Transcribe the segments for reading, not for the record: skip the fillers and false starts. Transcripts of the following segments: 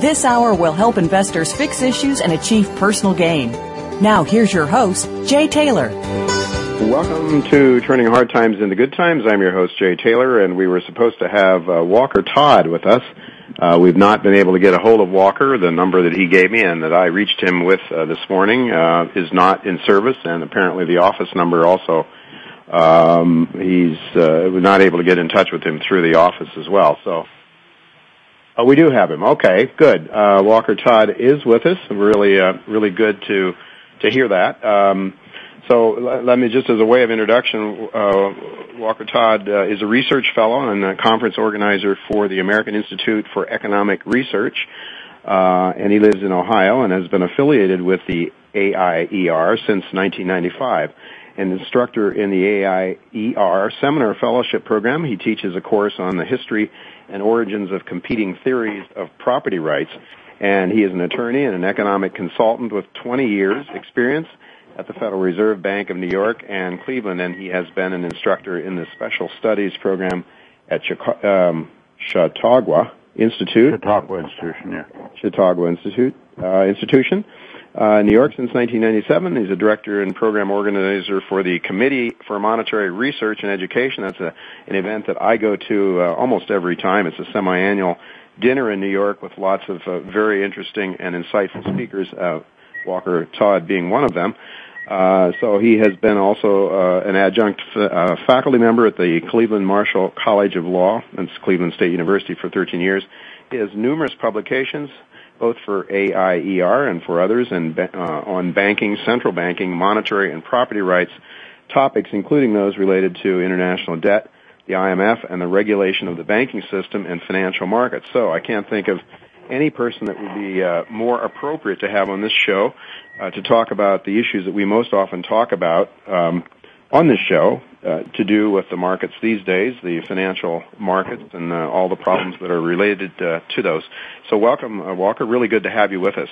This hour will help investors fix issues and achieve personal gain. Now, here's your host, Jay Taylor. Welcome to Turning Hard Times into Good Times. I'm your host, Jay Taylor, and we were supposed to have Walker Todd with us. We've not been able to get a hold of Walker. The number that he gave me and that I reached him with this morning is not in service, and apparently the office number also. We're not able to get in touch with him through the office as well. So, oh, we do have him. Okay, good. Walker Todd is with us. Really, really good to hear that. Let me just, as a way of introduction, Walker Todd is a research fellow and a conference organizer for the American Institute for Economic Research, and he lives in Ohio and has been affiliated with the AIER since 1995. An instructor in the AIER Seminar Fellowship Program. He teaches a course on the history and origins of competing theories of property rights, and he is an attorney and an economic consultant with 20 years' experience at the Federal Reserve Bank of New York and Cleveland, and he has been an instructor in the Special Studies Program at Chautauqua Institution. In New York since 1997. He's a director and program organizer for the Committee for Monetary Research and Education. That's an event that I go to almost every time. It's a semi-annual dinner in New York with lots of very interesting and insightful speakers, Walker Todd being one of them. So he has been also an adjunct faculty member at the Cleveland Marshall College of Law and Cleveland State University for 13 years. He has numerous publications, both for AIER and for others, and on banking, central banking, monetary, and property rights topics, including those related to international debt, the IMF, and the regulation of the banking system and financial markets. So I can't think of any person that would be more appropriate to have on this show to talk about the issues that we most often talk about on this show to do with the markets these days, the financial markets, and all the problems that are related to those. So welcome, Walker. Really good to have you with us.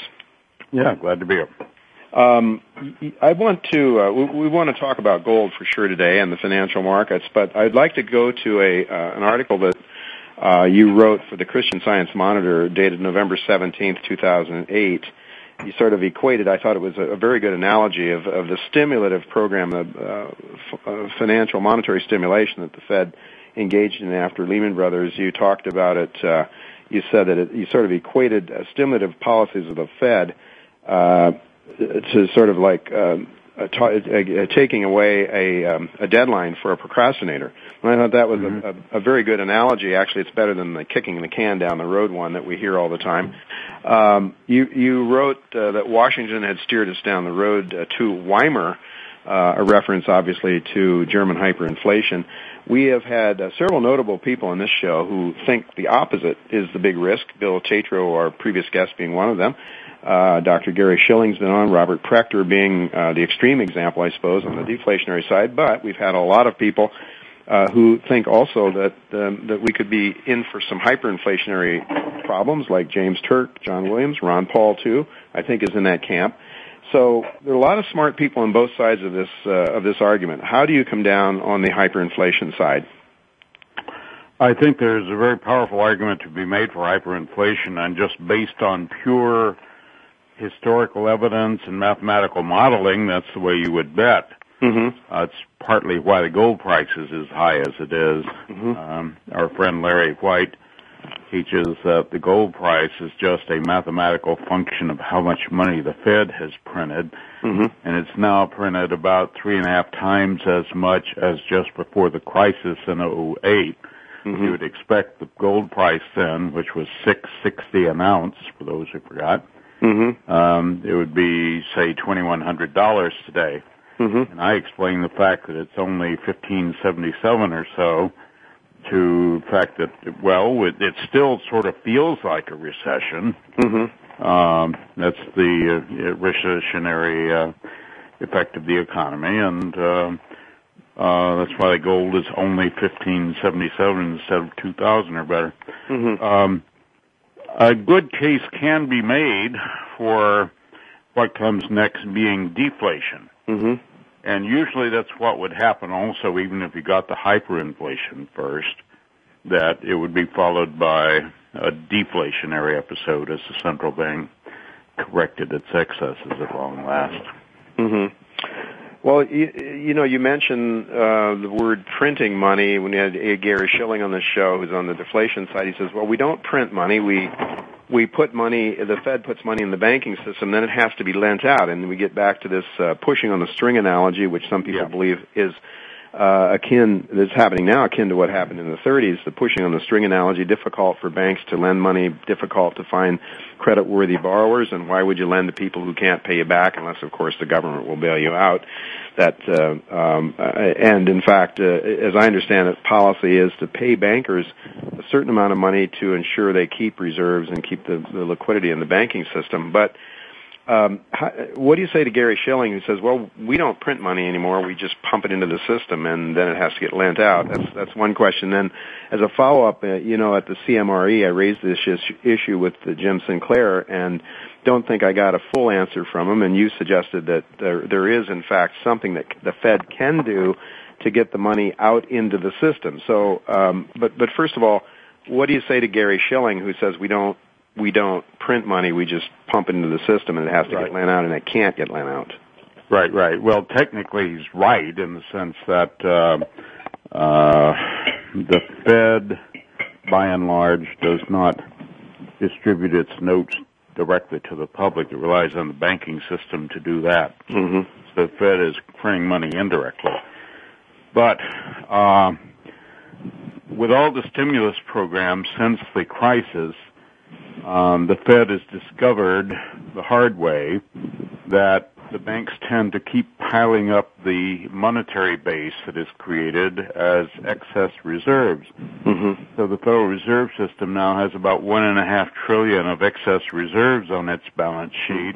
Yeah, glad to be here. I want to we want to talk about gold for sure today and the financial markets, but I'd like to go to an article that you wrote for the Christian Science Monitor dated November 17th, 2008. You sort of equated, I thought it was a very good analogy of the stimulative program, financial monetary stimulation that the Fed engaged in after Lehman Brothers. You talked about it. You said that you sort of equated stimulative policies of the Fed to sort of like taking away a deadline for a procrastinator. And I thought that was a very good analogy. Actually, it's better than the kicking the can down the road one that we hear all the time. You wrote that Washington had steered us down the road to Weimar, a reference, obviously, to German hyperinflation. We have had several notable people on this show who think the opposite is the big risk, Bill Tatro, our previous guest, being one of them. Dr. Gary Schilling's been on, Robert Prechter being the extreme example, I suppose, on the deflationary side. But we've had a lot of people who think also that that we could be in for some hyperinflationary problems, like James Turk, John Williams, Ron Paul, too, I think is in that camp. So there are a lot of smart people on both sides of this argument. How do you come down on the hyperinflation side? I think there's a very powerful argument to be made for hyperinflation, and just based on pure historical evidence and mathematical modeling, that's the way you would bet. Mm-hmm. It's partly why the gold price is as high as it is. Mm-hmm. Our friend Larry White teaches that the gold price is just a mathematical function of how much money the Fed has printed, and it's now printed about 3.5 times as much as just before the crisis in '08. You would expect the gold price then, which was $6.60 an ounce, for those who forgot, it would be, say, $2,100 today. And I explain the fact that it's only $1,577 or so to the fact that, well, it still sort of feels like a recession. That's the recessionary effect of the economy, and that's why the gold is only 1577 instead of 2000 or better. A good case can be made for what comes next being deflation. And usually that's what would happen also, even if you got the hyperinflation first, that it would be followed by a deflationary episode as the central bank corrected its excesses at long last. Well, you know, you mentioned the word printing money when you had Gary Schilling on the show, who's on the deflation side. He says, well, we don't print money. We put money, the Fed puts money in the banking system, then it has to be lent out. And we get back to this pushing on the string analogy, which some people believe is that's happening now, akin to what happened in the 30s, the pushing on the string analogy, difficult for banks to lend money, difficult to find credit-worthy borrowers, and why would you lend to people who can't pay you back unless, of course, the government will bail you out? That and, in fact, as I understand it, policy is to pay bankers a certain amount of money to ensure they keep reserves and keep the liquidity in the banking system. But what do you say to Gary Schilling, who says, well, we don't print money anymore, we just pump it into the system, and then it has to get lent out? That's one question. Then, as a follow-up, you know, at the CMRE, I raised this issue with Jim Sinclair, and don't think I got a full answer from him, and you suggested that there is, in fact, something that the Fed can do to get the money out into the system. So, but first of all, what do you say to Gary Schilling, who says we don't print money, we just pump it into the system, and it has to get lent out, and it can't get lent out? Right. Well, technically he's right in the sense that the Fed, by and large, does not distribute its notes directly to the public. It relies on the banking system to do that. So the Fed is printing money indirectly. But with all the stimulus programs since the crisis, the Fed has discovered the hard way that the banks tend to keep piling up the monetary base that is created as excess reserves. So the Federal Reserve System now has about $1.5 trillion of excess reserves on its balance sheet.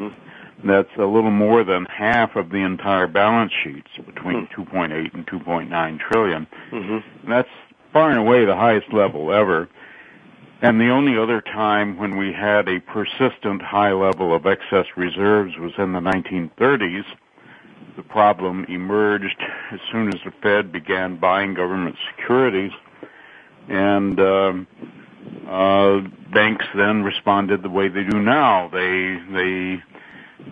That's a little more than half of the entire balance sheet, between 2.8 and 2.9 trillion. And that's far and away the highest level ever. And the only other time when we had a persistent high level of excess reserves was in the 1930s. The problem emerged as soon as the Fed began buying government securities, and banks then responded the way they do now. They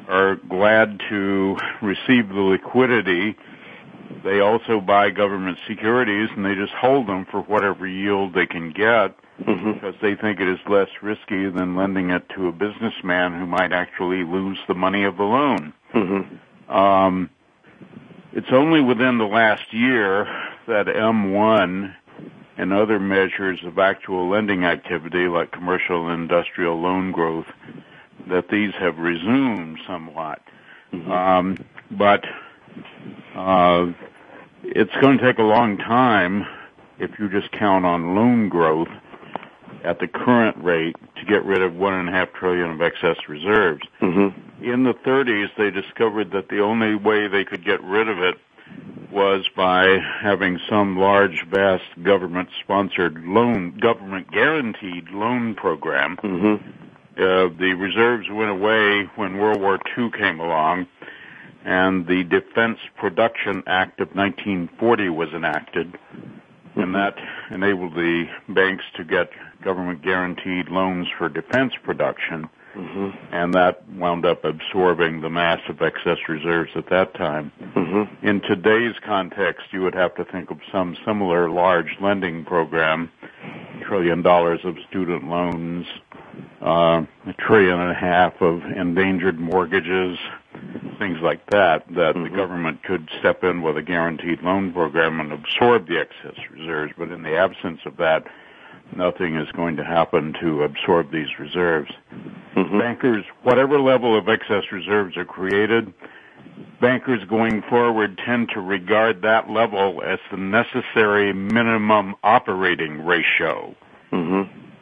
are glad to receive the liquidity. They also buy government securities, and they just hold them for whatever yield they can get, because they think it is less risky than lending it to a businessman who might actually lose the money of the loan. It's only within the last year that M1 and other measures of actual lending activity, like commercial and industrial loan growth, that these have resumed somewhat. But it's going to take a long time, if you just count on loan growth at the current rate, to get rid of $1.5 trillion of excess reserves. In the 30s, they discovered that the only way they could get rid of it was by having some large, vast government-sponsored loan, government-guaranteed loan program. The reserves went away when World War II came along, and the Defense Production Act of 1940 was enacted, and that enabled the banks to get government-guaranteed loans for defense production, and that wound up absorbing the massive excess reserves at that time. In today's context, you would have to think of some similar large lending program $1 trillion of student loans, $1.5 trillion of endangered mortgages, things like that, that the government could step in with a guaranteed loan program and absorb the excess reserves. But in the absence of that, nothing is going to happen to absorb these reserves. Bankers, whatever level of excess reserves are created, bankers going forward tend to regard that level as the necessary minimum operating ratio.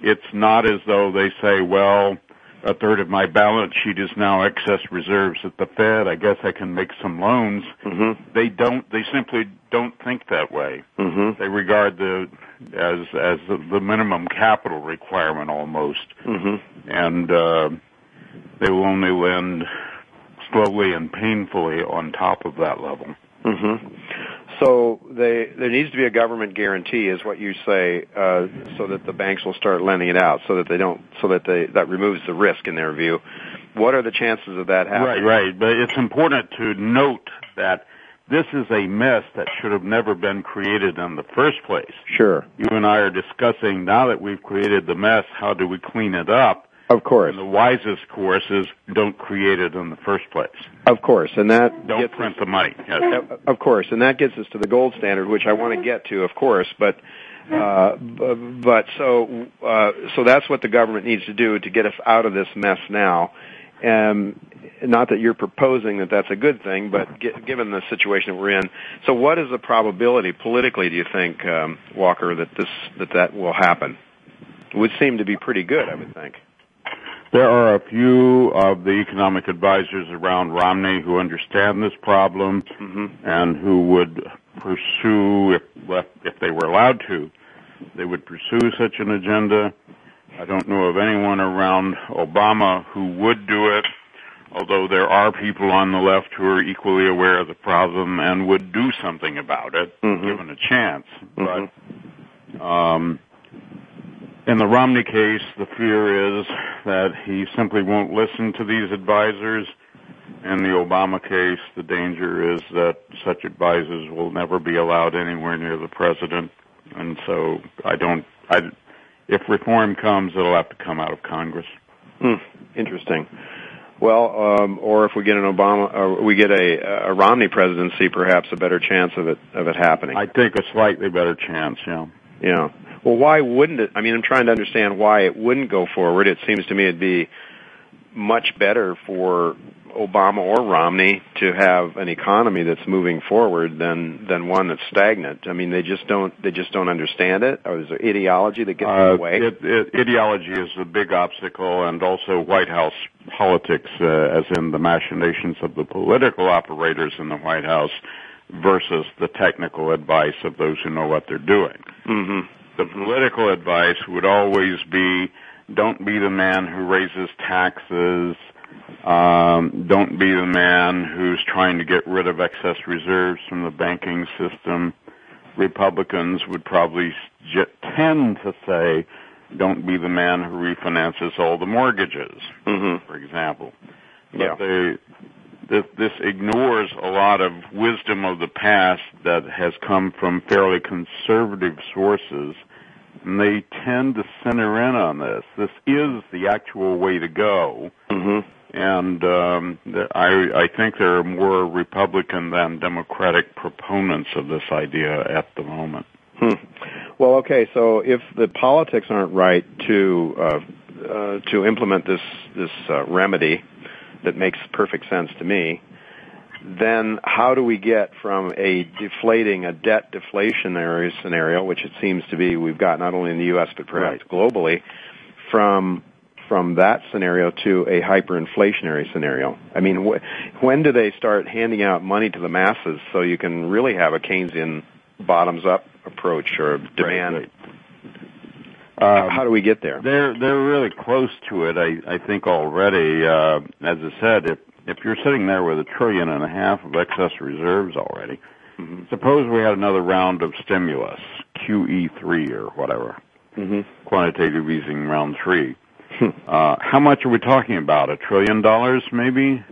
It's not as though they say, well, a third of my balance sheet is now excess reserves at the Fed. I guess I can make some loans. They simply don't think that way. They regard the minimum capital requirement almost, and they will only lend slowly and painfully on top of that level. So there needs to be a government guarantee, is what you say, so that the banks will start lending it out, so that they don't, that removes the risk in their view. What are the chances of that happening? Right. But it's important to note that this is a mess that should have never been created in the first place. Sure. You and I are discussing, now that we've created the mess, how do we clean it up? Of course. And the wisest course is don't create it in the first place. Of course. And that don't print the money. Yes. Of course. And that gets us to the gold standard, which I want to get to, of course. But so that's what the government needs to do to get us out of this mess now. Not that you're proposing that that's a good thing, but given the situation we're in. So what is the probability politically, do you think, Walker, that will happen? It would seem to be pretty good, I would think. There are a few of the economic advisors around Romney who understand this problem and who would pursue, if they were allowed to, they would pursue such an agenda. I don't know of anyone around Obama who would do it, although there are people on the left who are equally aware of the problem and would do something about it, given a chance. But in the Romney case, the fear is that he simply won't listen to these advisors. In the Obama case, the danger is that such advisors will never be allowed anywhere near the president. And so if reform comes, it'll have to come out of Congress. Interesting. Well, or if we get an Obama, we get a Romney presidency, perhaps a better chance of it happening. I think a slightly better chance, yeah. Yeah. Well, why wouldn't it? I mean, I'm trying to understand why it wouldn't go forward. It seems to me it'd be much better for Obama or Romney to have an economy that's moving forward than one that's stagnant. I mean, they just don't understand it. Or is there ideology that gets in the way? Ideology is a big obstacle, and also White House politics, as in the machinations of the political operators in the White House versus the technical advice of those who know what they're doing. The political advice would always be, don't be the man who raises taxes, don't be the man who's trying to get rid of excess reserves from the banking system. Republicans would probably tend to say, don't be the man who refinances all the mortgages, for example. Yeah. But this ignores a lot of wisdom of the past that has come from fairly conservative sources, and they tend to center in on this. This is the actual way to go, and I think there are more Republican than Democratic proponents of this idea at the moment. Well, okay, so if the politics aren't right to implement this remedy that makes perfect sense to me, then how do we get from a debt deflationary scenario, which it seems to be we've got not only in the U.S. but perhaps globally, from that scenario to a hyperinflationary scenario? I mean, when do they start handing out money to the masses so you can really have a Keynesian bottoms-up approach or demand? How do we get there? They're really close to it, I think, already. As I said, if you're sitting there with $1.5 trillion of excess reserves already, suppose we had another round of stimulus, QE3 or whatever, quantitative easing round 3. How much are we talking about? $1 trillion maybe?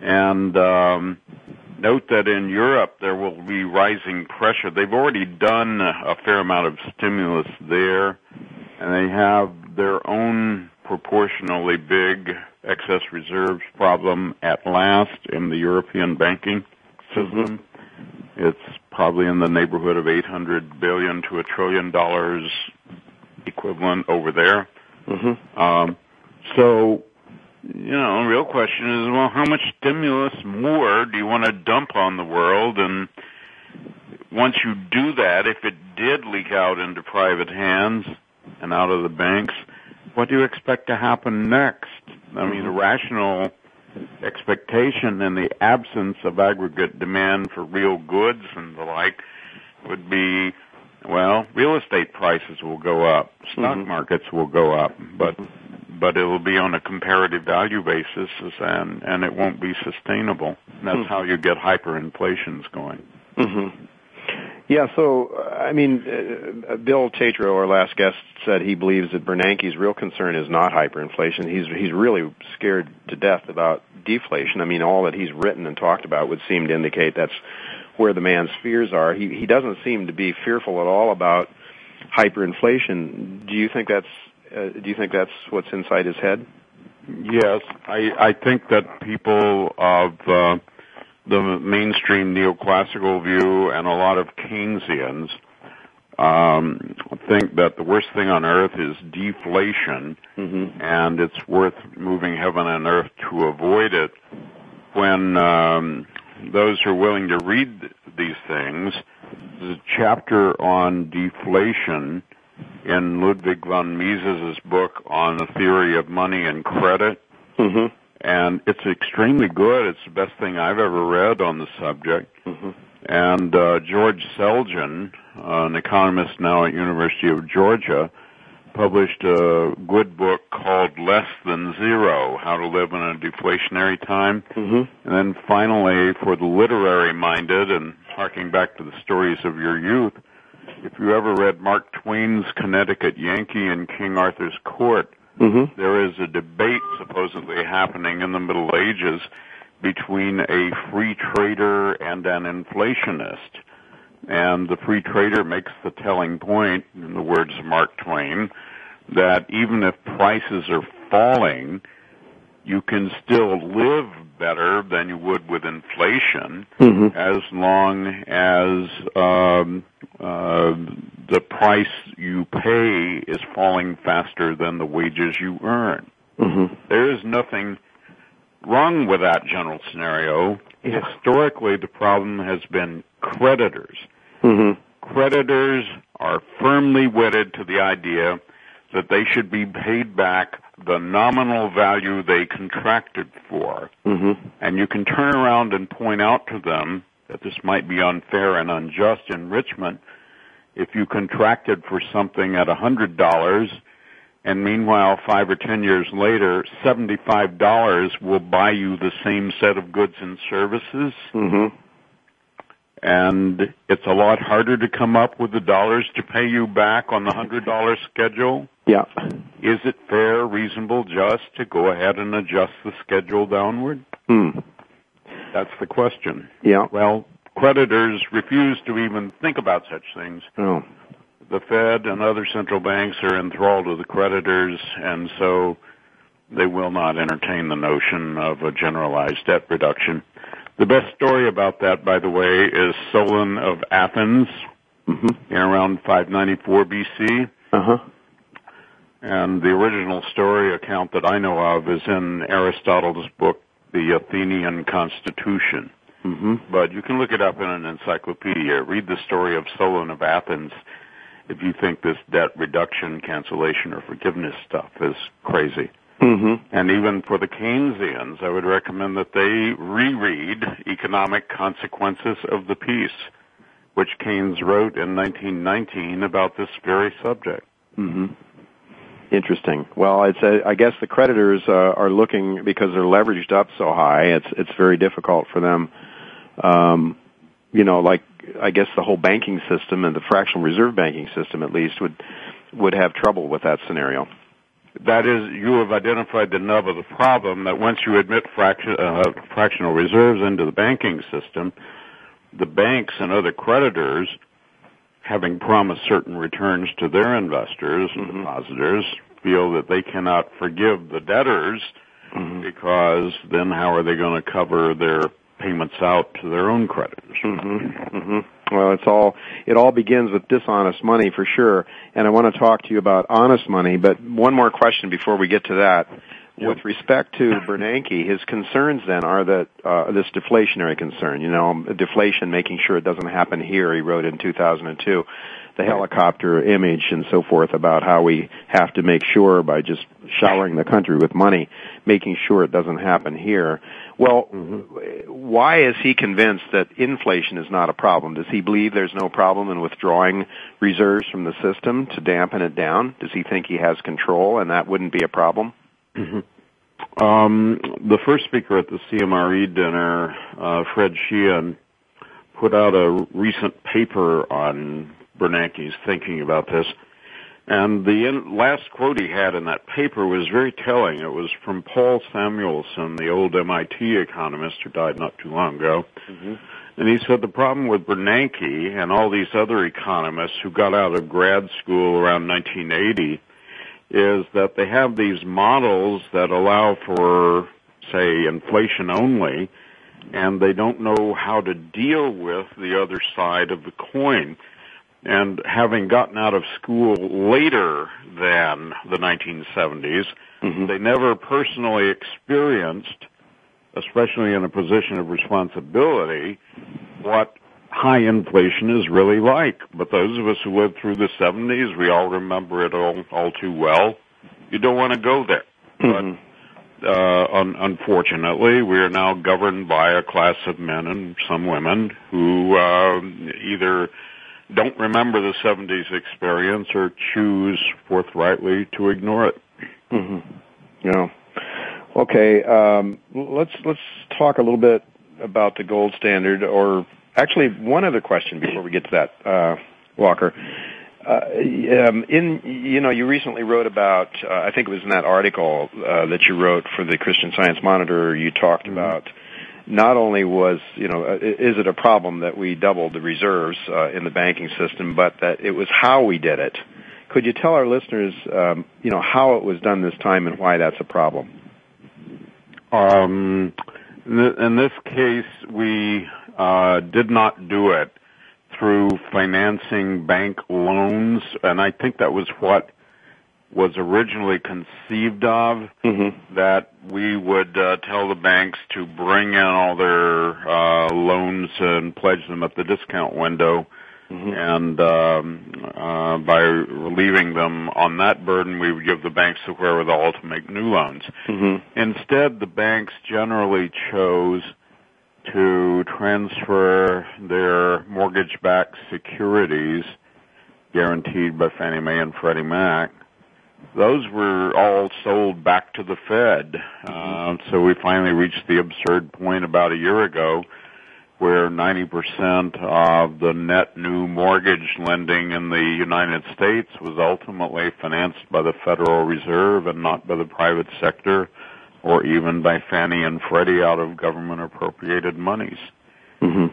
And Note that in Europe there will be rising pressure. They've already done a fair amount of stimulus there, and they have their own proportionally big excess reserves problem at last in the European banking system. It's probably in the neighborhood of $800 billion to $1 trillion equivalent over there. Mm-hmm. So, you know, the real question is, well, how much stimulus more do you want to dump on the world? And once you do that, if it did leak out into private hands and out of the banks, what do you expect to happen next? I mean, a rational expectation in the absence of aggregate demand for real goods and the like would be, well, real estate prices will go up, stock markets will go up, but it will be on a comparative value basis, and it won't be sustainable. And that's how you get hyperinflations going. Mm-hmm. Yeah, so, I mean, Bill Tatro, our last guest, said he believes that Bernanke's real concern is not hyperinflation. He's really scared to death about deflation. I mean, all that he's written and talked about would seem to indicate that's where the man's fears are. He doesn't seem to be fearful at all about hyperinflation. Do you think that's what's inside his head? Yes, I think that people of the mainstream neoclassical view and a lot of Keynesians think that the worst thing on earth is deflation, and it's worth moving heaven and earth to avoid it. When those who are willing to read these things, there's a chapter on deflation in Ludwig von Mises' book on the theory of money and credit. Mm-hmm. And it's extremely good. It's the best thing I've ever read on the subject. Mm-hmm. And George Selgin, an economist now at University of Georgia, published a good book called Less Than Zero, How to Live in a Deflationary Time. Mm-hmm. And then finally, for the literary-minded, and harking back to the stories of your youth, if you ever read Mark Twain's Connecticut Yankee in King Arthur's Court, there is a debate supposedly happening in the Middle Ages between a free trader and an inflationist. And the free trader makes the telling point, in the words of Mark Twain, that even if prices are falling, you can still live better than you would with inflation as long as the price you pay is falling faster than the wages you earn. There is nothing wrong with that general scenario. Historically, the problem has been creditors. Creditors are firmly wedded to the idea that they should be paid back the nominal value they contracted for. And you can turn around and point out to them that this might be unfair and unjust enrichment if you contracted for something at $100 and meanwhile 5 or 10 years later $75 will buy you the same set of goods and services. And it's a lot harder to come up with the dollars to pay you back on the $100 schedule. Yeah. Is it fair, reasonable, just to go ahead and adjust the schedule downward? That's the question. Yeah. Well, creditors refuse to even think about such things. The Fed and other central banks are enthralled with the creditors, and so they will not entertain the notion of a generalized debt reduction. The best story about that, by the way, is Solon of Athens in around 594 BC. And the original story account that I know of is in Aristotle's book, The Athenian Constitution. But you can look it up in an encyclopedia. Read the story of Solon of Athens if you think this debt reduction, cancellation, or forgiveness stuff is crazy. And even for the Keynesians, I would recommend that they reread Economic Consequences of the Peace, which Keynes wrote in 1919 about this very subject. Interesting. Well, it's I guess the creditors are looking, because they're leveraged up so high, it's very difficult for them. You know, like, I guess the whole banking system and the fractional reserve banking system, at least, would have trouble with that scenario. That is, you have identified the nub of the problem, that once you admit fractional reserves into the banking system, the banks and other creditors, having promised certain returns to their investors and depositors, feel that they cannot forgive the debtors because then how are they going to cover their payments out to their own creditors? Well, it all begins with dishonest money for sure, and I want to talk to you about honest money, but one more question before we get to that. With respect to Bernanke, his concerns then are that this deflationary concern, deflation, making sure it doesn't happen here. He wrote in 2002 the helicopter image and so forth about how we have to make sure by just showering the country with money, making sure it doesn't happen here. Well, why is he convinced that inflation is not a problem? Does he believe there's no problem in withdrawing reserves from the system to dampen it down? Does he think he has control and that wouldn't be a problem? The first speaker at the CMRE dinner, Fred Sheehan, put out a recent paper on Bernanke's thinking about this. And the last quote he had in that paper was very telling. It was from Paul Samuelson, the old MIT economist who died not too long ago. And he said the problem with Bernanke and all these other economists who got out of grad school around 1980 is that they have these models that allow for, say, inflation only, and they don't know how to deal with the other side of the coin. And having gotten out of school later than the 1970s, they never personally experienced, especially in a position of responsibility, what high inflation is really like. But those of us who lived through the 70s, we all remember it all too well. You don't want to go there. But unfortunately, we are now governed by a class of men and some women who either don't remember the 70s experience or choose forthrightly to ignore it. Okay, let's talk a little bit about the gold standard, or actually, one other question before we get to that, Walker. You recently wrote about, I think it was in that article that you wrote for the Christian Science Monitor, you talked about not only was, is it a problem that we doubled the reserves in the banking system, but that it was how we did it. Could you tell our listeners, how it was done this time and why that's a problem? In this case, we did not do it through financing bank loans, and I think that was what was originally conceived of, that we would tell the banks to bring in all their loans and pledge them at the discount window, and by relieving them on that burden, we would give the banks the wherewithal to make new loans. Instead, the banks generally chose to transfer their mortgage-backed securities guaranteed by Fannie Mae and Freddie Mac. Those were all sold back to the Fed. So we finally reached the absurd point about a year ago where 90% of the net new mortgage lending in the United States was ultimately financed by the Federal Reserve and not by the private sector, or even by Fannie and Freddie out of government-appropriated monies. The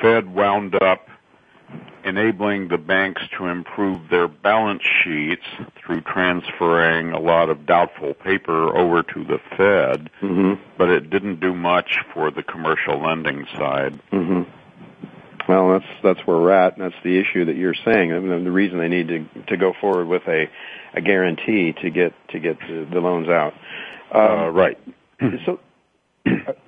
Fed wound up enabling the banks to improve their balance sheets through transferring a lot of doubtful paper over to the Fed, but it didn't do much for the commercial lending side. Well, that's where we're at, and that's the issue that you're saying. I mean, the reason they need to go forward with a guarantee to get the loans out. Right. So,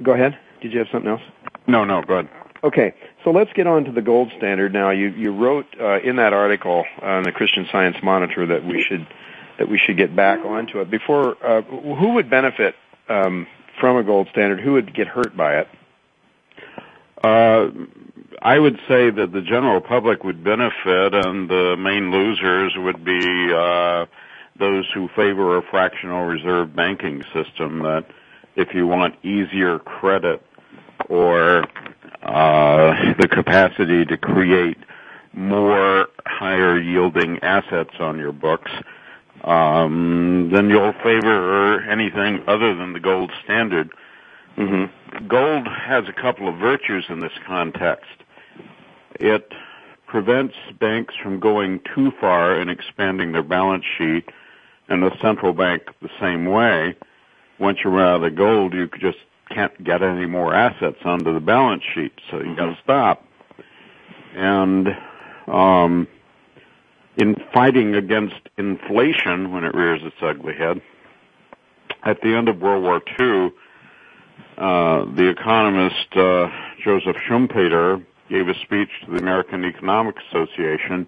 go ahead. Did you have something else? No, go ahead. Okay, so let's get on to the gold standard now. You wrote in that article on the Christian Science Monitor that we should get back onto it. Before, who would benefit from a gold standard? Who would get hurt by it? I would say that the general public would benefit, and the main losers would be those who favor a fractional reserve banking system, that if you want easier credit or the capacity to create more higher yielding assets on your books, then you'll favor anything other than the gold standard. Mm-hmm. Gold has a couple of virtues in this context. It prevents banks from going too far in expanding their balance sheet, and the central bank the same way. Once you run out of the gold, you just can't get any more assets onto the balance sheet, so you got to stop. And in fighting against inflation when it rears its ugly head, at the end of World War II, the economist Joseph Schumpeter gave a speech to the American Economic Association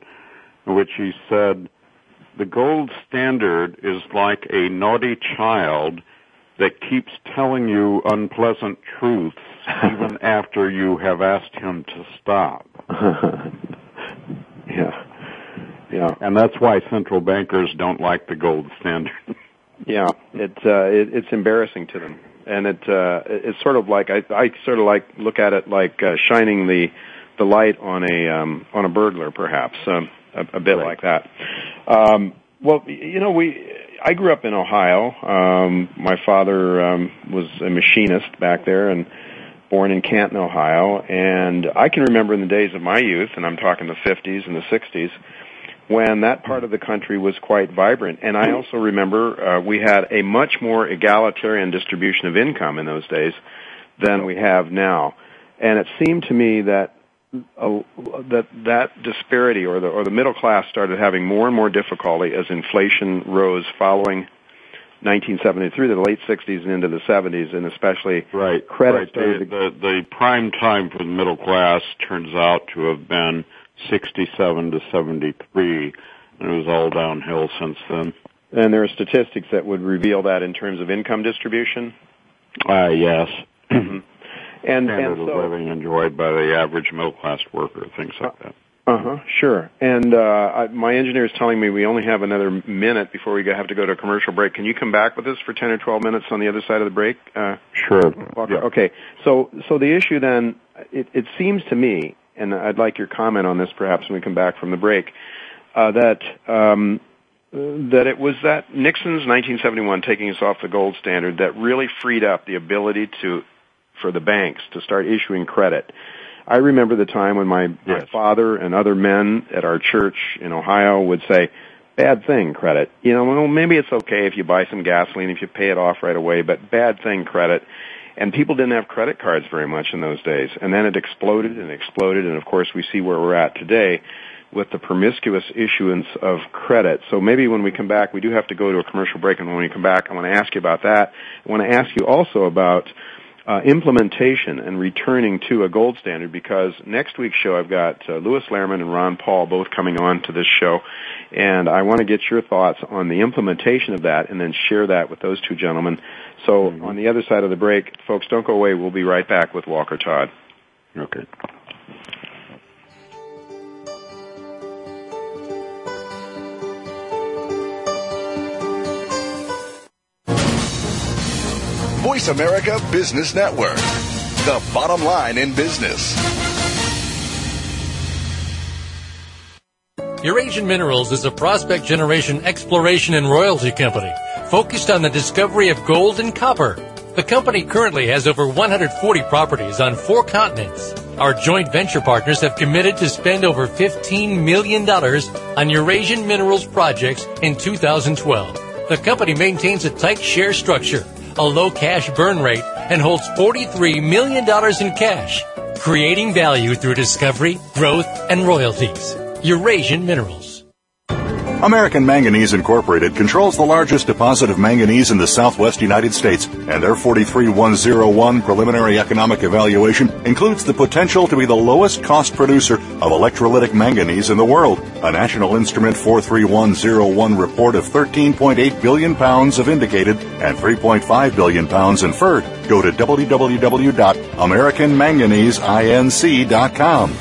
in which he said, "The gold standard is like a naughty child that keeps telling you unpleasant truths even after you have asked him to stop." Yeah. And that's why central bankers don't like the gold standard. Yeah, it's embarrassing to them. And it's sort of like, I sort of like look at it like shining the light on a burglar, perhaps, a bit right. Like that. Well, you know, I grew up in Ohio. My father was a machinist back there and born in Canton, Ohio. And I can remember in the days of my youth, and I'm talking the 50s and the 60s, when that part of the country was quite vibrant. And I also remember we had a much more egalitarian distribution of income in those days than we have now. And it seemed to me that disparity or the middle class started having more and more difficulty as inflation rose following 1970 through the late 60s and into the 70s, and especially credit. Right. The prime time for the middle class turns out to have been 67 to 73, and it was all downhill since then. And there are statistics that would reveal that in terms of income distribution? Yes. Mm-hmm. And so, living enjoyed by the average middle-class worker, things like that. Uh-huh, sure. And my engineer is telling me we only have another minute before we have to go to a commercial break. Can you come back with us for 10 or 12 minutes on the other side of the break? Sure. Yeah. Okay. So the issue then, it seems to me, and I'd like your comment on this perhaps when we come back from the break, that it was that Nixon's 1971 taking us off the gold standard that really freed up the ability for the banks to start issuing credit. I remember the time when my father and other men at our church in Ohio would say, "Bad thing, credit. You know, well, maybe it's okay if you buy some gasoline, if you pay it off right away, but bad thing, credit." And people didn't have credit cards very much in those days. And then it exploded, and of course we see where we're at today with the promiscuous issuance of credit. So maybe when we come back, we do have to go to a commercial break, and when we come back, I want to ask you about that. I want to ask you also about implementation and returning to a gold standard, because next week's show I've got Lewis Lehrman and Ron Paul both coming on to this show, and I want to get your thoughts on the implementation of that and then share that with those two gentlemen. So on the other side of the break, folks, don't go away. We'll be right back with Walker Todd. Okay. Voice America Business Network, the bottom line in business. Eurasian Minerals is a prospect generation exploration and royalty company focused on the discovery of gold and copper. The company currently has over 140 properties on 4 continents. Our joint venture partners have committed to spend over $15 million on Eurasian Minerals projects in 2012. The company maintains a tight share structure, a low cash burn rate, and holds $43 million in cash, creating value through discovery, growth, and royalties. Eurasian Minerals. American Manganese Incorporated controls the largest deposit of manganese in the southwest United States, and their 43101 preliminary economic evaluation includes the potential to be the lowest cost producer of electrolytic manganese in the world. A National Instrument 43101 report of 13.8 billion pounds of indicated and 3.5 billion pounds inferred. Go to www.americanmanganeseinc.com.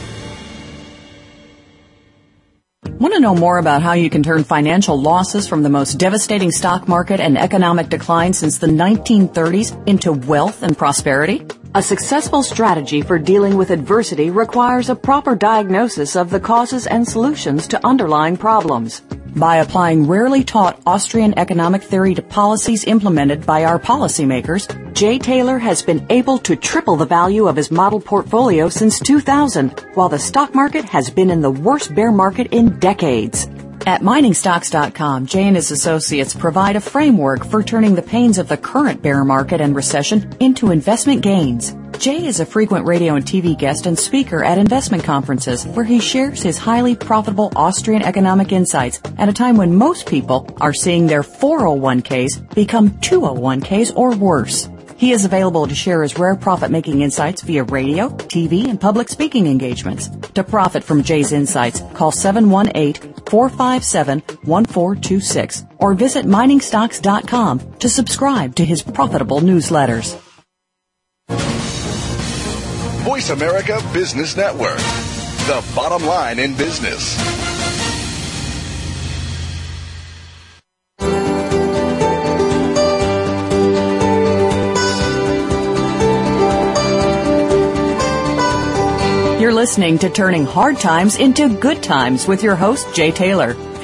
Want to know more about how you can turn financial losses from the most devastating stock market and economic decline since the 1930s into wealth and prosperity? A successful strategy for dealing with adversity requires a proper diagnosis of the causes and solutions to underlying problems. By applying rarely taught Austrian economic theory to policies implemented by our policymakers, Jay Taylor has been able to triple the value of his model portfolio since 2000, while the stock market has been in the worst bear market in decades. At MiningStocks.com, Jay and his associates provide a framework for turning the pains of the current bear market and recession into investment gains. Jay is a frequent radio and TV guest and speaker at investment conferences where he shares his highly profitable Austrian economic insights at a time when most people are seeing their 401ks become 201ks or worse. He is available to share his rare profit-making insights via radio, TV, and public speaking engagements. To profit from Jay's insights, call 718-457-1426 or visit MiningStocks.com to subscribe to his profitable newsletters. Voice America Business Network, the bottom line in business. You're listening to Turning Hard Times into Good Times with your host, Jay Taylor. If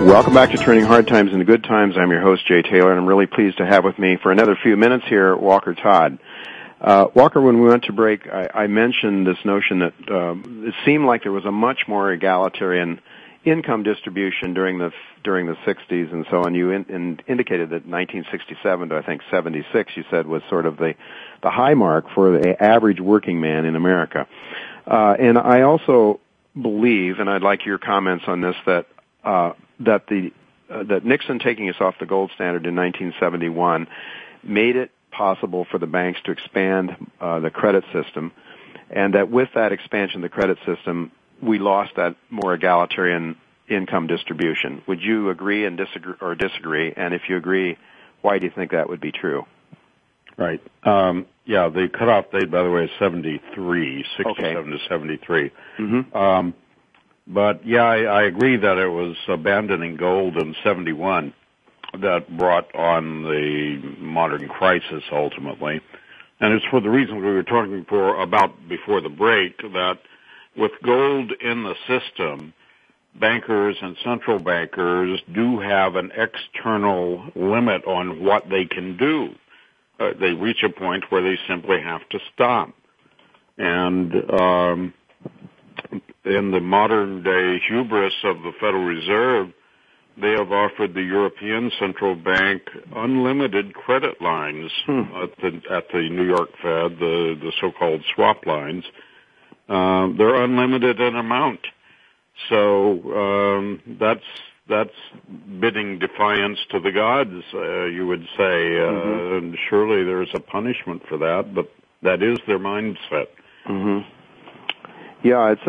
Welcome back to Turning Hard Times into Good Times. I'm your host, Jay Taylor, and I'm really pleased to have with me for another few minutes here Walker Todd. Walker, when we went to break, I mentioned this notion that it seemed like there was a much more egalitarian income distribution during the 60s and so on. You indicated that 1967 to, I think, 76, you said, was sort of the high mark for the average working man in America. And I also believe, and I'd like your comments on this, that Nixon taking us off the gold standard in 1971 made it possible for the banks to expand the credit system, and that with that expansion of the credit system, we lost that more egalitarian income distribution. Would you agree and disagree? And if you agree, why do you think that would be true? Right. Yeah, the cutoff date, by the way, is 73, 67 okay. to 73. Mm-hmm. But, yeah, I agree that it was abandoning gold in 71 that brought on the modern crisis ultimately. And it's for the reason we were talking about before the break, that with gold in the system, bankers and central bankers do have an external limit on what they can do. They reach a point where they simply have to stop. And in the modern-day hubris of the Federal Reserve, they have offered the European Central Bank unlimited credit lines at the New York Fed, the so-called swap lines. They're unlimited in amount. So that's bidding defiance to the gods, you would say. Mm-hmm. And surely there's a punishment for that, but that is their mindset. Mm-hmm. Yeah, it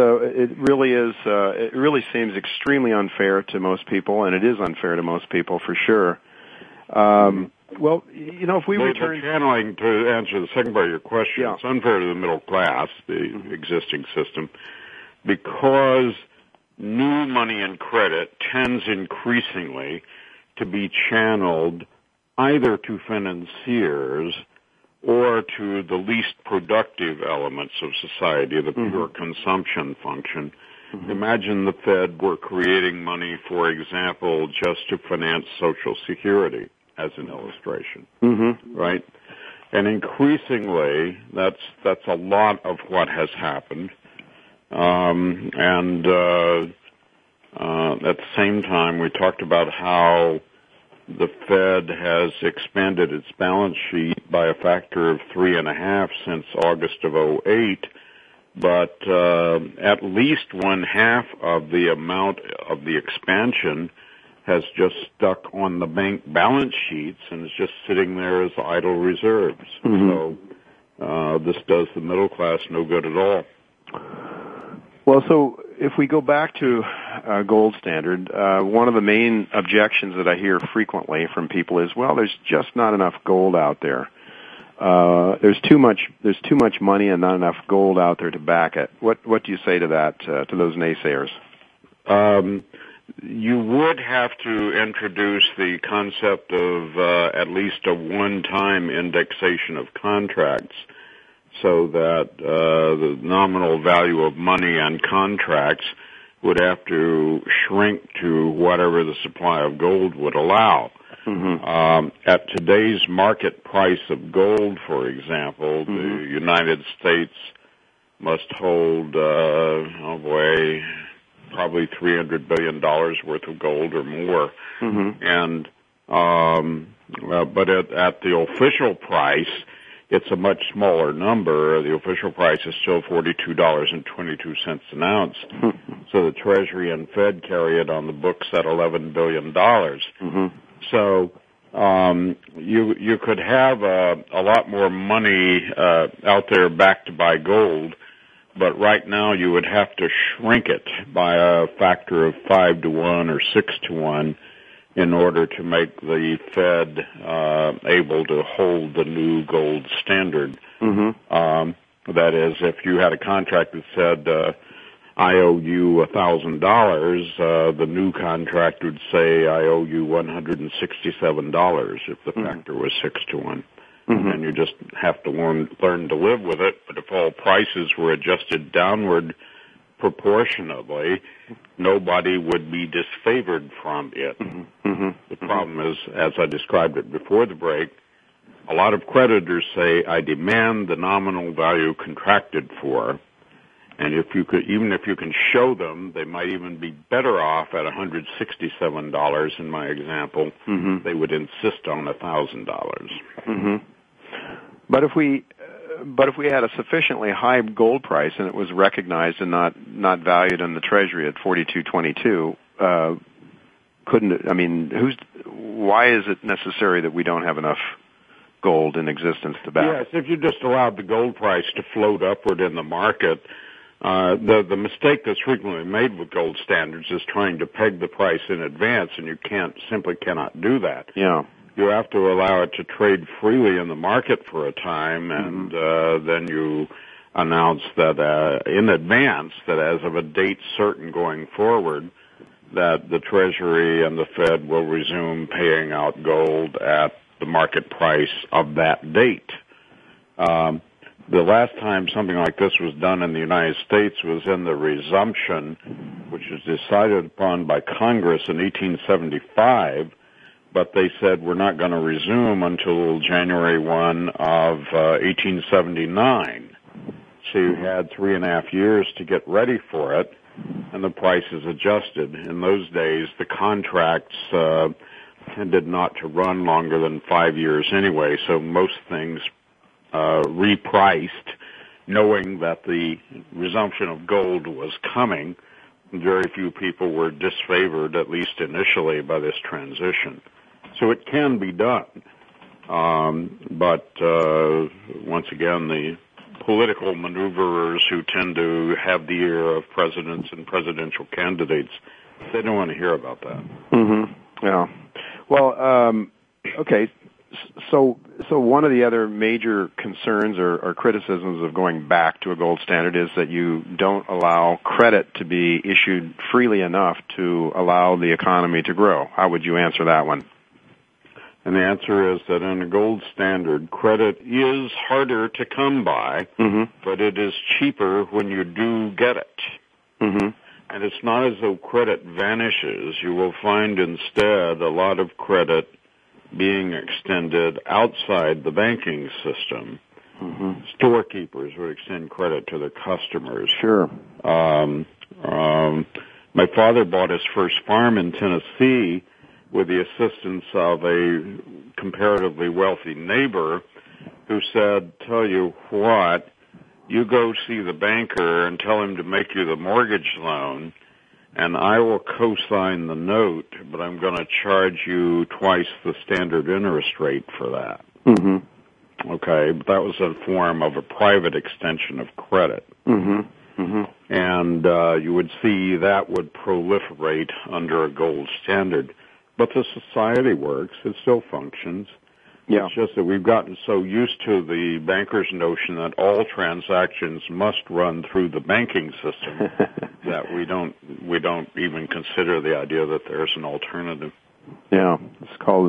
really seems extremely unfair to most people, and it is unfair to most people for sure. Well, you know, if we return... Channeling to answer the second part of your question, yeah. It's unfair to the middle class, the mm-hmm. existing system, because new money and credit tends increasingly to be channeled either to financiers or to the least productive elements of society, the pure mm-hmm. consumption function. Mm-hmm. Imagine the Fed were creating money, for example, just to finance Social Security, as an illustration, mm-hmm. right? And increasingly, that's a lot of what has happened. And at the same time, we talked about how the Fed has expanded its balance sheet by a factor of 3.5 since August of 2008, but at least 1/2 of the amount of the expansion has just stuck on the bank balance sheets and is just sitting there as idle reserves. Mm-hmm. So this does the middle class no good at all. Well, so if we go back to gold standard, one of the main objections that I hear frequently from people is, well, there's just not enough gold out there. There's too much money and not enough gold out there to back it. What do you say to that, to those naysayers? You would have to introduce the concept of at least a one-time indexation of contracts, so that the nominal value of money on contracts would have to shrink to whatever the supply of gold would allow. Mm-hmm. At today's market price of gold, for example, mm-hmm. the United States must hold, probably $300 billion worth of gold or more. Mm-hmm. And, but at the official price, it's a much smaller number. The official price is still $42.22 an ounce. Mm-hmm. So the Treasury and Fed carry it on the books at $11 billion. Mm-hmm. So you could have a lot more money out there backed by gold, but right now you would have to shrink it by a factor of 5 to 1 or 6 to 1 in order to make the Fed able to hold the new gold standard. Mm-hmm. That is, if you had a contract that said, I owe you $1,000, the new contract would say, I owe you $167 if the mm-hmm. factor was 6 to 1. Mm-hmm. And you just have to learn to live with it. But if all prices were adjusted downward proportionally, nobody would be disfavored from it. Mm-hmm. Mm-hmm. The problem is, as I described it before the break, a lot of creditors say, I demand the nominal value contracted for. And even if you can show them, they might even be better off at $167 in my example. Mm-hmm. They would insist on $1,000. Mm-hmm. But if we had a sufficiently high gold price and it was recognized and not valued in the Treasury at $42.22, why is it necessary that we don't have enough gold in existence to back? Yes, if you just allowed the gold price to float upward in the market. The mistake that's frequently made with gold standards is trying to peg the price in advance, and you simply cannot do that. Yeah. You have to allow it to trade freely in the market for a time, and mm-hmm. Then you announce that in advance that as of a date certain going forward, that the Treasury and the Fed will resume paying out gold at the market price of that date. The last time something like this was done in the United States was in the resumption, which was decided upon by Congress in 1875, but they said we're not going to resume until January 1 of 1879. So you had 3.5 years to get ready for it, and the prices adjusted. In those days, the contracts tended not to run longer than 5 years anyway, so most things repriced, knowing that the resumption of gold was coming. Very few people were disfavored, at least initially, by this transition. So it can be done. But once again, the political maneuverers who tend to have the ear of presidents and presidential candidates, they don't want to hear about that. Mm-hmm. Yeah. Well, okay. So one of the other major concerns or criticisms of going back to a gold standard is that you don't allow credit to be issued freely enough to allow the economy to grow. How would you answer that one? And the answer is that in a gold standard, credit is harder to come by, mm-hmm. but it is cheaper when you do get it. Mm-hmm. And it's not as though credit vanishes. You will find instead a lot of credit being extended outside the banking system. Mm-hmm. Storekeepers would extend credit to their customers. Sure. My father bought his first farm in Tennessee with the assistance of a comparatively wealthy neighbor who said, tell you what, you go see the banker and tell him to make you the mortgage loan, and I will co-sign the note, but I'm going to charge you twice the standard interest rate for that. Mm-hmm. Okay, but that was a form of a private extension of credit. Mm-hmm. Mm-hmm. and you would see that would proliferate under a gold standard. But the society works. It still functions. Yeah. It's just that we've gotten so used to the banker's notion that all transactions must run through the banking system that we don't even consider the idea that there's an alternative. Yeah,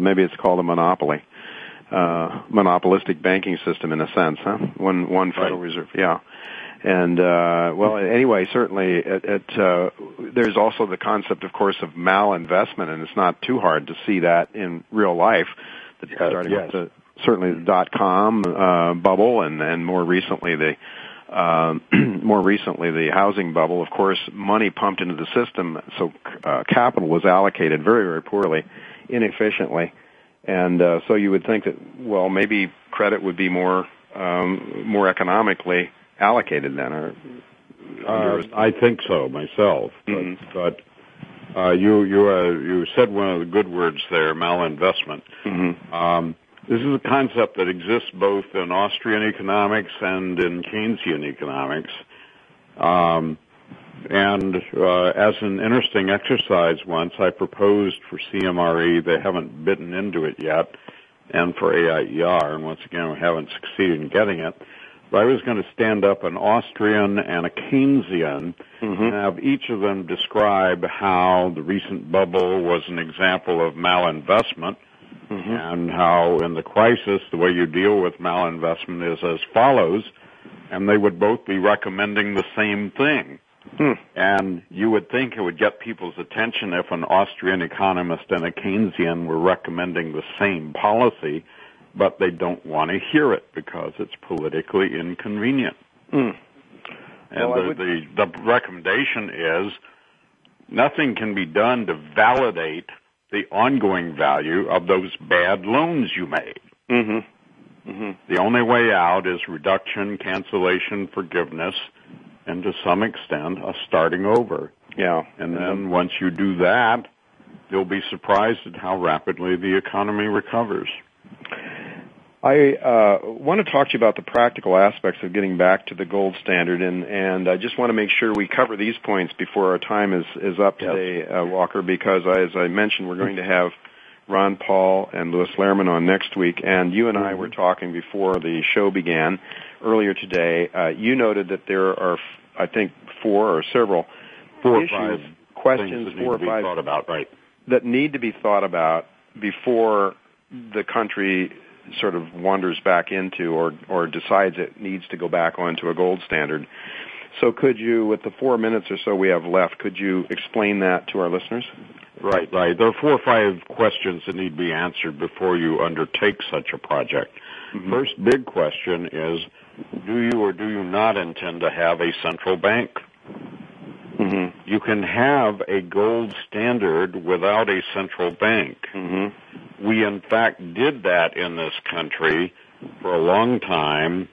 maybe it's called a monopoly, monopolistic banking system in a sense, huh? One Federal Reserve, yeah. And well, anyway, certainly there's also the concept, of course, of malinvestment, and it's not too hard to see that in real life. Starting with the dot-com bubble, and more recently the housing bubble. Of course, money pumped into the system, so capital was allocated very, very poorly, inefficiently, and so you would think that maybe credit would be more economically allocated then. I think so myself, but you said one of the good words there, malinvestment. Mm-hmm. This is a concept that exists both in Austrian economics and in Keynesian economics. As an interesting exercise once, I proposed for CMRE, they haven't bitten into it yet, and for AIER, and once again we haven't succeeded in getting it. But I was going to stand up an Austrian and a Keynesian and have each of them describe how the recent bubble was an example of malinvestment and how in the crisis the way you deal with malinvestment is as follows, and they would both be recommending the same thing. And you would think it would get people's attention if an Austrian economist and a Keynesian were recommending the same policy, but they don't want to hear it because it's politically inconvenient. And the recommendation is nothing can be done to validate the ongoing value of those bad loans you made. The only way out is reduction, cancellation, forgiveness, and to some extent a starting over. Yeah. And then once you do that, you'll be surprised at how rapidly the economy recovers. I want to talk to you about the practical aspects of getting back to the gold standard, and I just want to make sure we cover these points before our time is up today, Walker, because as I mentioned, we're going to have Ron Paul and Lewis Lehrman on next week, and you and I were talking before the show began earlier today. You noted that there are, I think, four or five thought about, right, that need to be thought about before the country sort of wanders back into or decides it needs to go back onto a gold standard. So could you, with the 4 minutes or so we have left, could you explain that to our listeners? Right. There are 4 or 5 questions that need to be answered before you undertake such a project. First big question is, do you or do you not intend to have a central bank? You can have a gold standard without a central bank. We, in fact, did that in this country for a long time,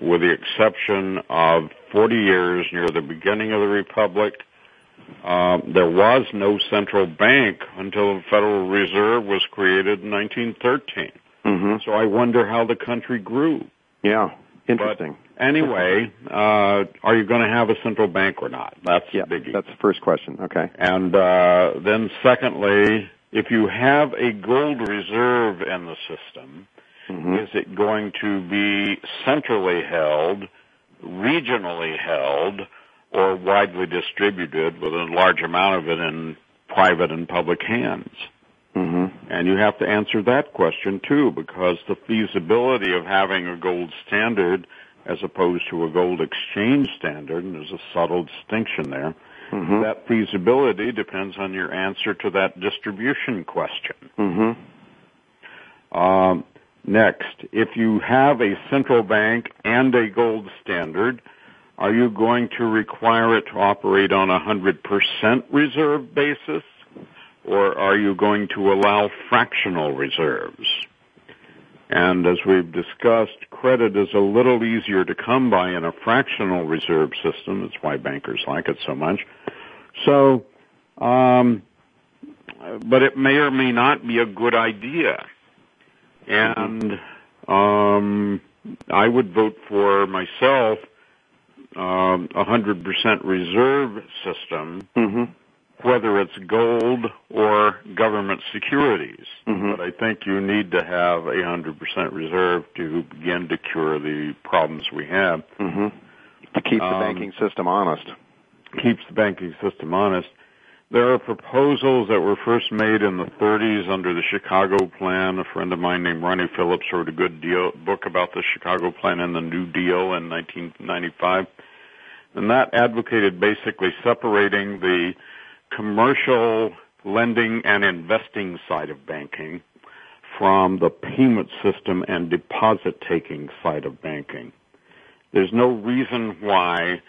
with the exception of 40 years near the beginning of the Republic. There was no central bank until the Federal Reserve was created in 1913. So I wonder how the country grew. Yeah, interesting. But anyway, are you going to have a central bank or not? That's the biggie. That's the first question, okay. And then secondly, if you have a gold reserve in the system, is it going to be centrally held, regionally held, or widely distributed with a large amount of it in private and public hands? And you have to answer that question, too, because the feasibility of having a gold standard as opposed to a gold exchange standard, and there's a subtle distinction there, that feasibility depends on your answer to that distribution question. Next, if you have a central bank and a gold standard, are you going to require it to operate on a 100% reserve basis, or are you going to allow fractional reserves? And as we've discussed, credit is a little easier to come by in a fractional reserve system. That's why bankers like it so much. So, but it may or may not be a good idea. And I would vote for myself 100% reserve system, whether it's gold or government securities. But I think you need to have a 100% reserve to begin to cure the problems we have. To keep the banking system honest. Keeps the banking system honest. There are proposals that were first made in the 30s under the Chicago Plan. A friend of mine named Ronnie Phillips wrote a good book about the Chicago Plan and the New Deal in 1995. And that advocated basically separating the commercial lending and investing side of banking from the payment system and deposit-taking side of banking. There's no reason why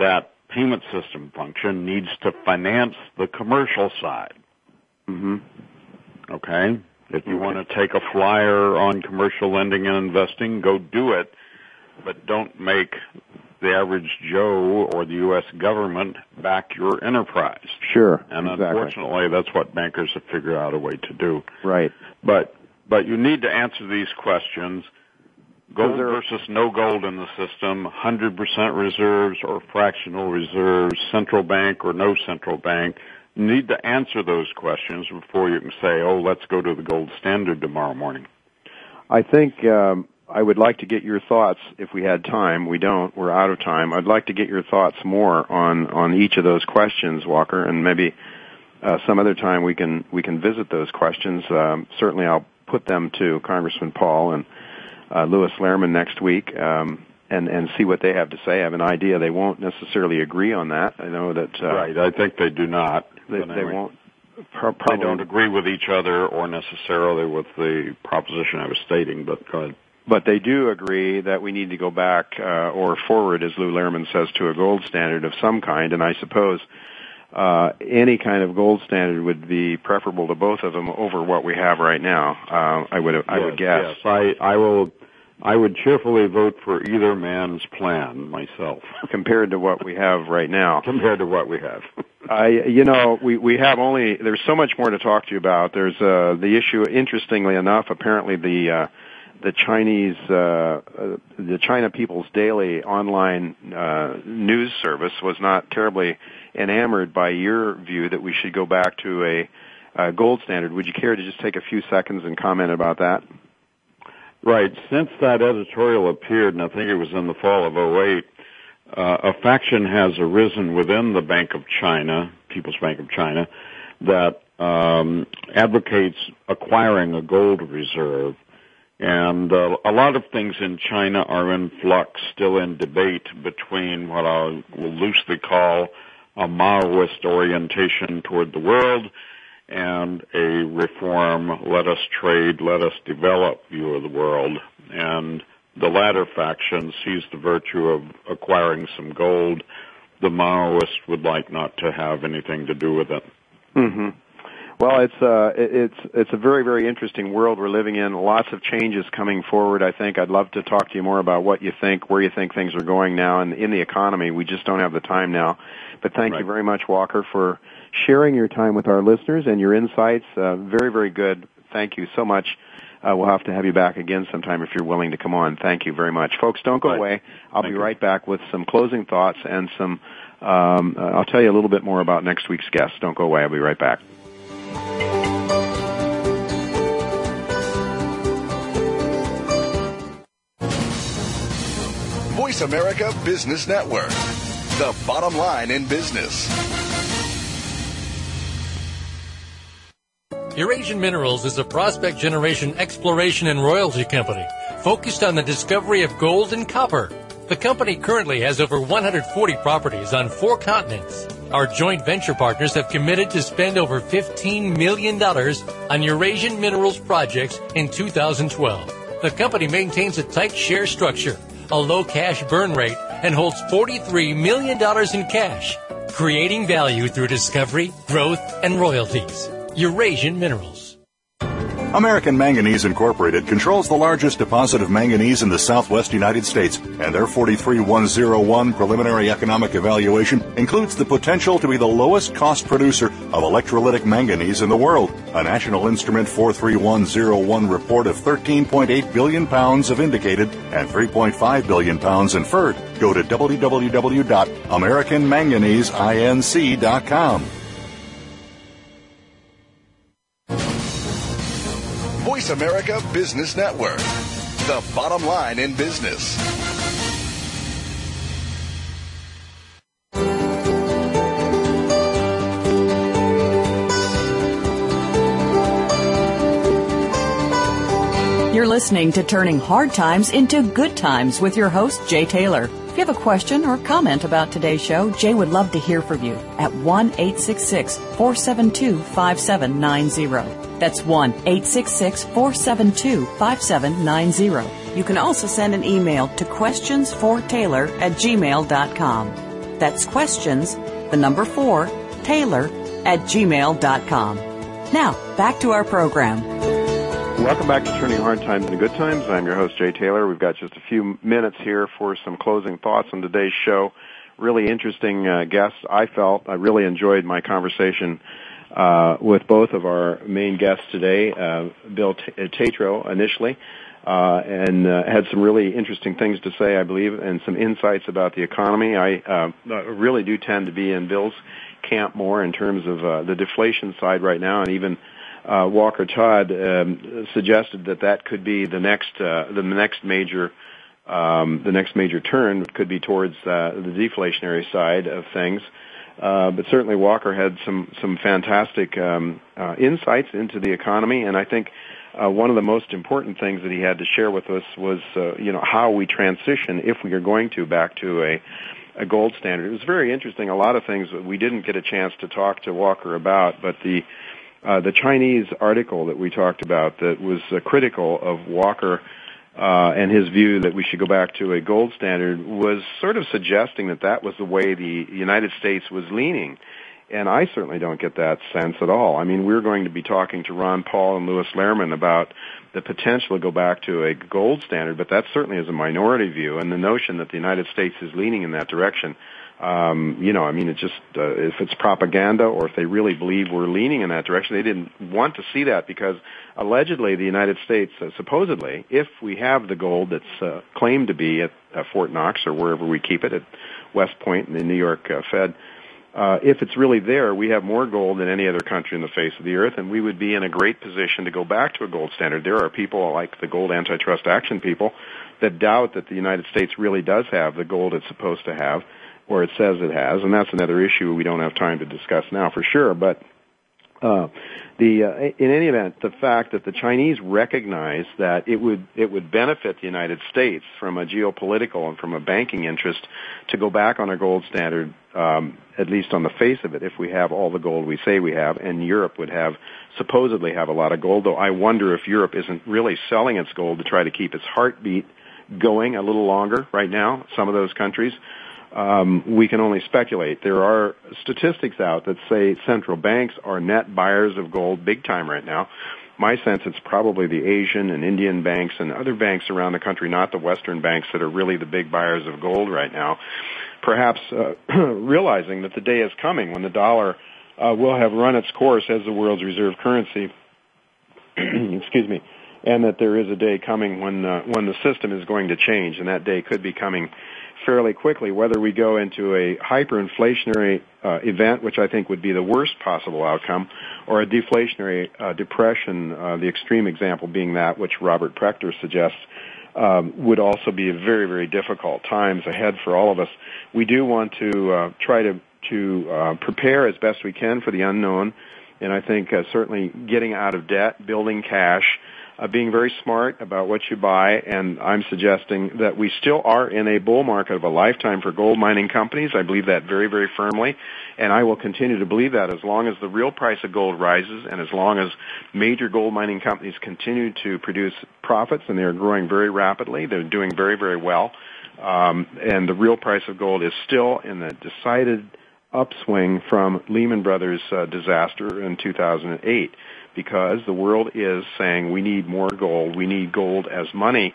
that payment system function needs to finance the commercial side. Okay? If you want to take a flyer on commercial lending and investing, go do it, but don't make the average Joe or the U.S. government back your enterprise. And unfortunately, that's what bankers have figured out a way to do. But you need to answer these questions. Gold versus no gold in the system, 100% reserves or fractional reserves, central bank or no central bank. You need to answer those questions before you can say, oh, let's go to the gold standard tomorrow morning. I think I would like to get your thoughts if we had time. We don't. We're out of time. I'd like to get your thoughts more on each of those questions, Walker, and maybe some other time we can visit those questions. Certainly I'll put them to Congressman Paul and Lewis Lehrman next week, and see what they have to say. I have an idea they won't necessarily agree on that. I know that. Right. I think they do not. They won't. Probably they don't agree with each other or necessarily with the proposition I was stating. But go ahead. But they do agree that we need to go back or forward, as Lou Lehrman says, to a gold standard of some kind. And I suppose any kind of gold standard would be preferable to both of them over what we have right now. I would guess. Yes, I would cheerfully vote for either man's plan myself. Compared to what we have right now. Compared to what we have. We have only, there's so much more to talk to you about. There's, the issue, interestingly enough, apparently the China People's Daily online, news service was not terribly enamored by your view that we should go back to a gold standard. Would you care to just take a few seconds and comment about that? Right. Since that editorial appeared, and I think it was in the fall of 2008, a faction has arisen within the Bank of China, People's Bank of China, that advocates acquiring a gold reserve. And a lot of things in China are in flux, still in debate between what I will loosely call a Maoist orientation toward the world and a reform, let us trade, let us develop view of the world. And the latter faction sees the virtue of acquiring some gold. The Maoist would like not to have anything to do with it. Well, it's a very, very interesting world we're living in. Lots of changes coming forward, I think. I'd love to talk to you more about what you think, where you think things are going now and in the economy. We just don't have the time now. But thank you very much, Walker, for sharing your time with our listeners and your insights. Very, very good. Thank you so much. We'll have to have you back again sometime if you're willing to come on. Thank you very much. Folks, don't go away. I'll be right back with some closing thoughts and some I'll tell you a little bit more about next week's guest. Don't go away. I'll be right back. Voice America Business Network, the bottom line in business. Eurasian Minerals is a prospect generation exploration and royalty company focused on the discovery of gold and copper. The company currently has over 140 properties on 4 continents. Our joint venture partners have committed to spend over $15 million on Eurasian Minerals projects in 2012. The company maintains a tight share structure, a low cash burn rate, and holds $43 million in cash, creating value through discovery, growth, and royalties. Eurasian Minerals. American Manganese Incorporated controls the largest deposit of manganese in the southwest United States, and their 43101 preliminary economic evaluation includes the potential to be the lowest cost producer of electrolytic manganese in the world. A National Instrument 43101 report of 13.8 billion pounds of indicated and 3.5 billion pounds inferred. Go to www.americanmanganeseinc.com. Voice America Business Network, the bottom line in business. You're listening to Turning Hard Times into Good Times with your host, Jay Taylor. If you have a question or comment about today's show, Jay would love to hear from you at 1-866-472-5790. That's 1-866-472-5790. You can also send an email to questionsfortaylor@gmail.com. That's questions, the number 4, Taylor@gmail.com. Now, back to our program. Welcome back to Turning Hard Times into Good Times. I'm your host, Jay Taylor. We've got just a few minutes here for some closing thoughts on today's show. Really interesting guests, I really enjoyed my conversation with both of our main guests today, Bill Tatro initially, and had some really interesting things to say, I believe, and some insights about the economy. I really do tend to be in Bill's camp more in terms of the deflation side right now, and even Walker Todd suggested that could be the next major turn could be towards the deflationary side of things. But certainly Walker had some fantastic insights into the economy, and I think one of the most important things that he had to share with us was how we transition, if we are going to, back to a gold standard. It was very interesting, a lot of things that we didn't get a chance to talk to Walker about, but the Chinese article that we talked about that was critical of Walker and his view that we should go back to a gold standard was sort of suggesting that was the way the United States was leaning. And I certainly don't get that sense at all. I mean, we're going to be talking to Ron Paul and Lewis Lehrman about the potential to go back to a gold standard, but that certainly is a minority view. And the notion that the United States is leaning in that direction, it's just, if it's propaganda or if they really believe we're leaning in that direction, they didn't want to see that because allegedly the United States, supposedly, if we have the gold that's claimed to be at Fort Knox or wherever we keep it, at West Point and the New York Fed, if it's really there, we have more gold than any other country in the face of the earth, and we would be in a great position to go back to a gold standard. There are people like the Gold Antitrust Action people that doubt that the United States really does have the gold it's supposed to have, or it says it has, and that's another issue we don't have time to discuss now for sure. But in any event, the fact that the Chinese recognize that it would benefit the United States from a geopolitical and from a banking interest to go back on a gold standard, at least on the face of it, if we have all the gold we say we have, and Europe would supposedly have a lot of gold, though I wonder if Europe isn't really selling its gold to try to keep its heartbeat going a little longer right now, some of those countries. We can only speculate. There are statistics out that say central banks are net buyers of gold big time right now. My sense, it's probably the Asian and Indian banks and other banks around the country, not the Western banks, that are really the big buyers of gold right now. Perhaps realizing that the day is coming when the dollar will have run its course as the world's reserve currency. Excuse me. And that there is a day coming when the system is going to change, and that day could be coming fairly quickly, whether we go into a hyperinflationary event, which I think would be the worst possible outcome, or a deflationary depression, the extreme example being that which Robert Prechter suggests would also be a very, very difficult times ahead for all of us. We do want to try to prepare as best we can for the unknown, and I think certainly getting out of debt, building cash, being very smart about what you buy, and I'm suggesting that we still are in a bull market of a lifetime for gold mining companies. I believe that very, very firmly, and I will continue to believe that as long as the real price of gold rises and as long as major gold mining companies continue to produce profits, and they are growing very rapidly. They're doing very, very well, and the real price of gold is still in the decided upswing from Lehman Brothers disaster in 2008 because the world is saying we need more gold. We need gold as money,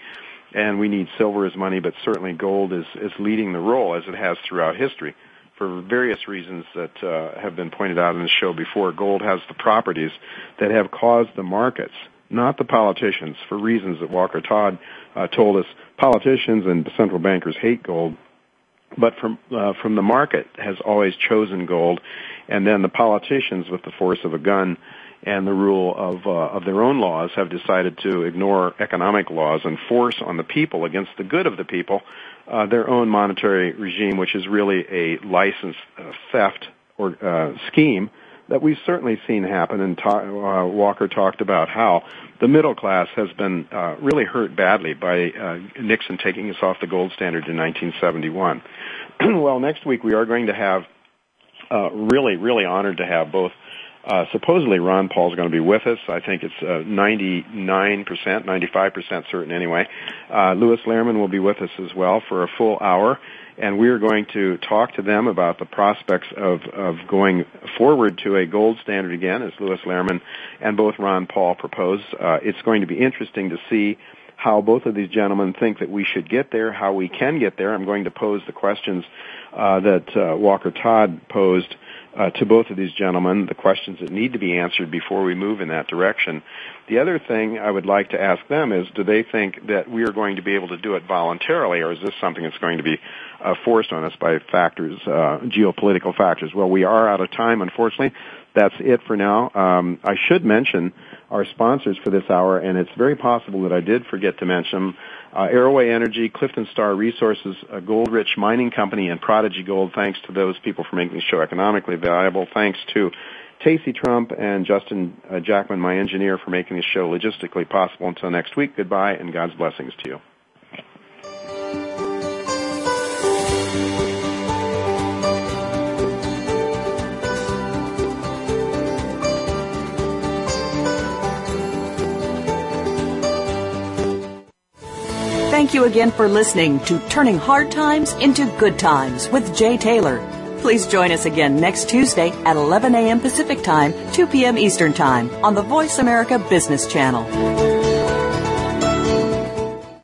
and we need silver as money, but certainly gold is leading the role as it has throughout history for various reasons that have been pointed out in the show before. Gold has the properties that have caused the markets, not the politicians, for reasons that Walker Todd told us. Politicians and central bankers hate gold, but from the market has always chosen gold, and then the politicians with the force of a gun and the rule of their own laws have decided to ignore economic laws and force on the people, against the good of the people, their own monetary regime, which is really a licensed theft or scheme that we've certainly seen happen. And Walker talked about how the middle class has been really hurt badly by Nixon taking us off the gold standard in 1971. Well, next week we are going to have really honored to have both. Supposedly Ron Paul's going to be with us. I think it's 95% certain anyway. Lewis Lehrman will be with us as well for a full hour, and we are going to talk to them about the prospects of going forward to a gold standard again, as Lewis Lehrman and both Ron Paul propose. It's going to be interesting to see how both of these gentlemen think that we should get there, how we can get there. I'm going to pose the questions that Walker Todd posed to both of these gentlemen, the questions that need to be answered before we move in that direction. The other thing I would like to ask them is, do they think that we are going to be able to do it voluntarily, or is this something that's going to be forced on us by factors, geopolitical factors? Well, we are out of time, unfortunately. That's it for now. I should mention our sponsors for this hour, and it's very possible that I did forget to mention them. Arrowway Energy, Clifton Star Resources, Gold Rich Mining Company, and Prodigy Gold. Thanks to those people for making the show economically valuable. Thanks to Tacey Trump and Justin Jackman, my engineer, for making the show logistically possible. Until next week, goodbye, and God's blessings to you. Thank you again for listening to Turning Hard Times into Good Times with Jay Taylor. Please join us again next Tuesday at 11 a.m. Pacific Time, 2 p.m. Eastern Time on the Voice America Business Channel.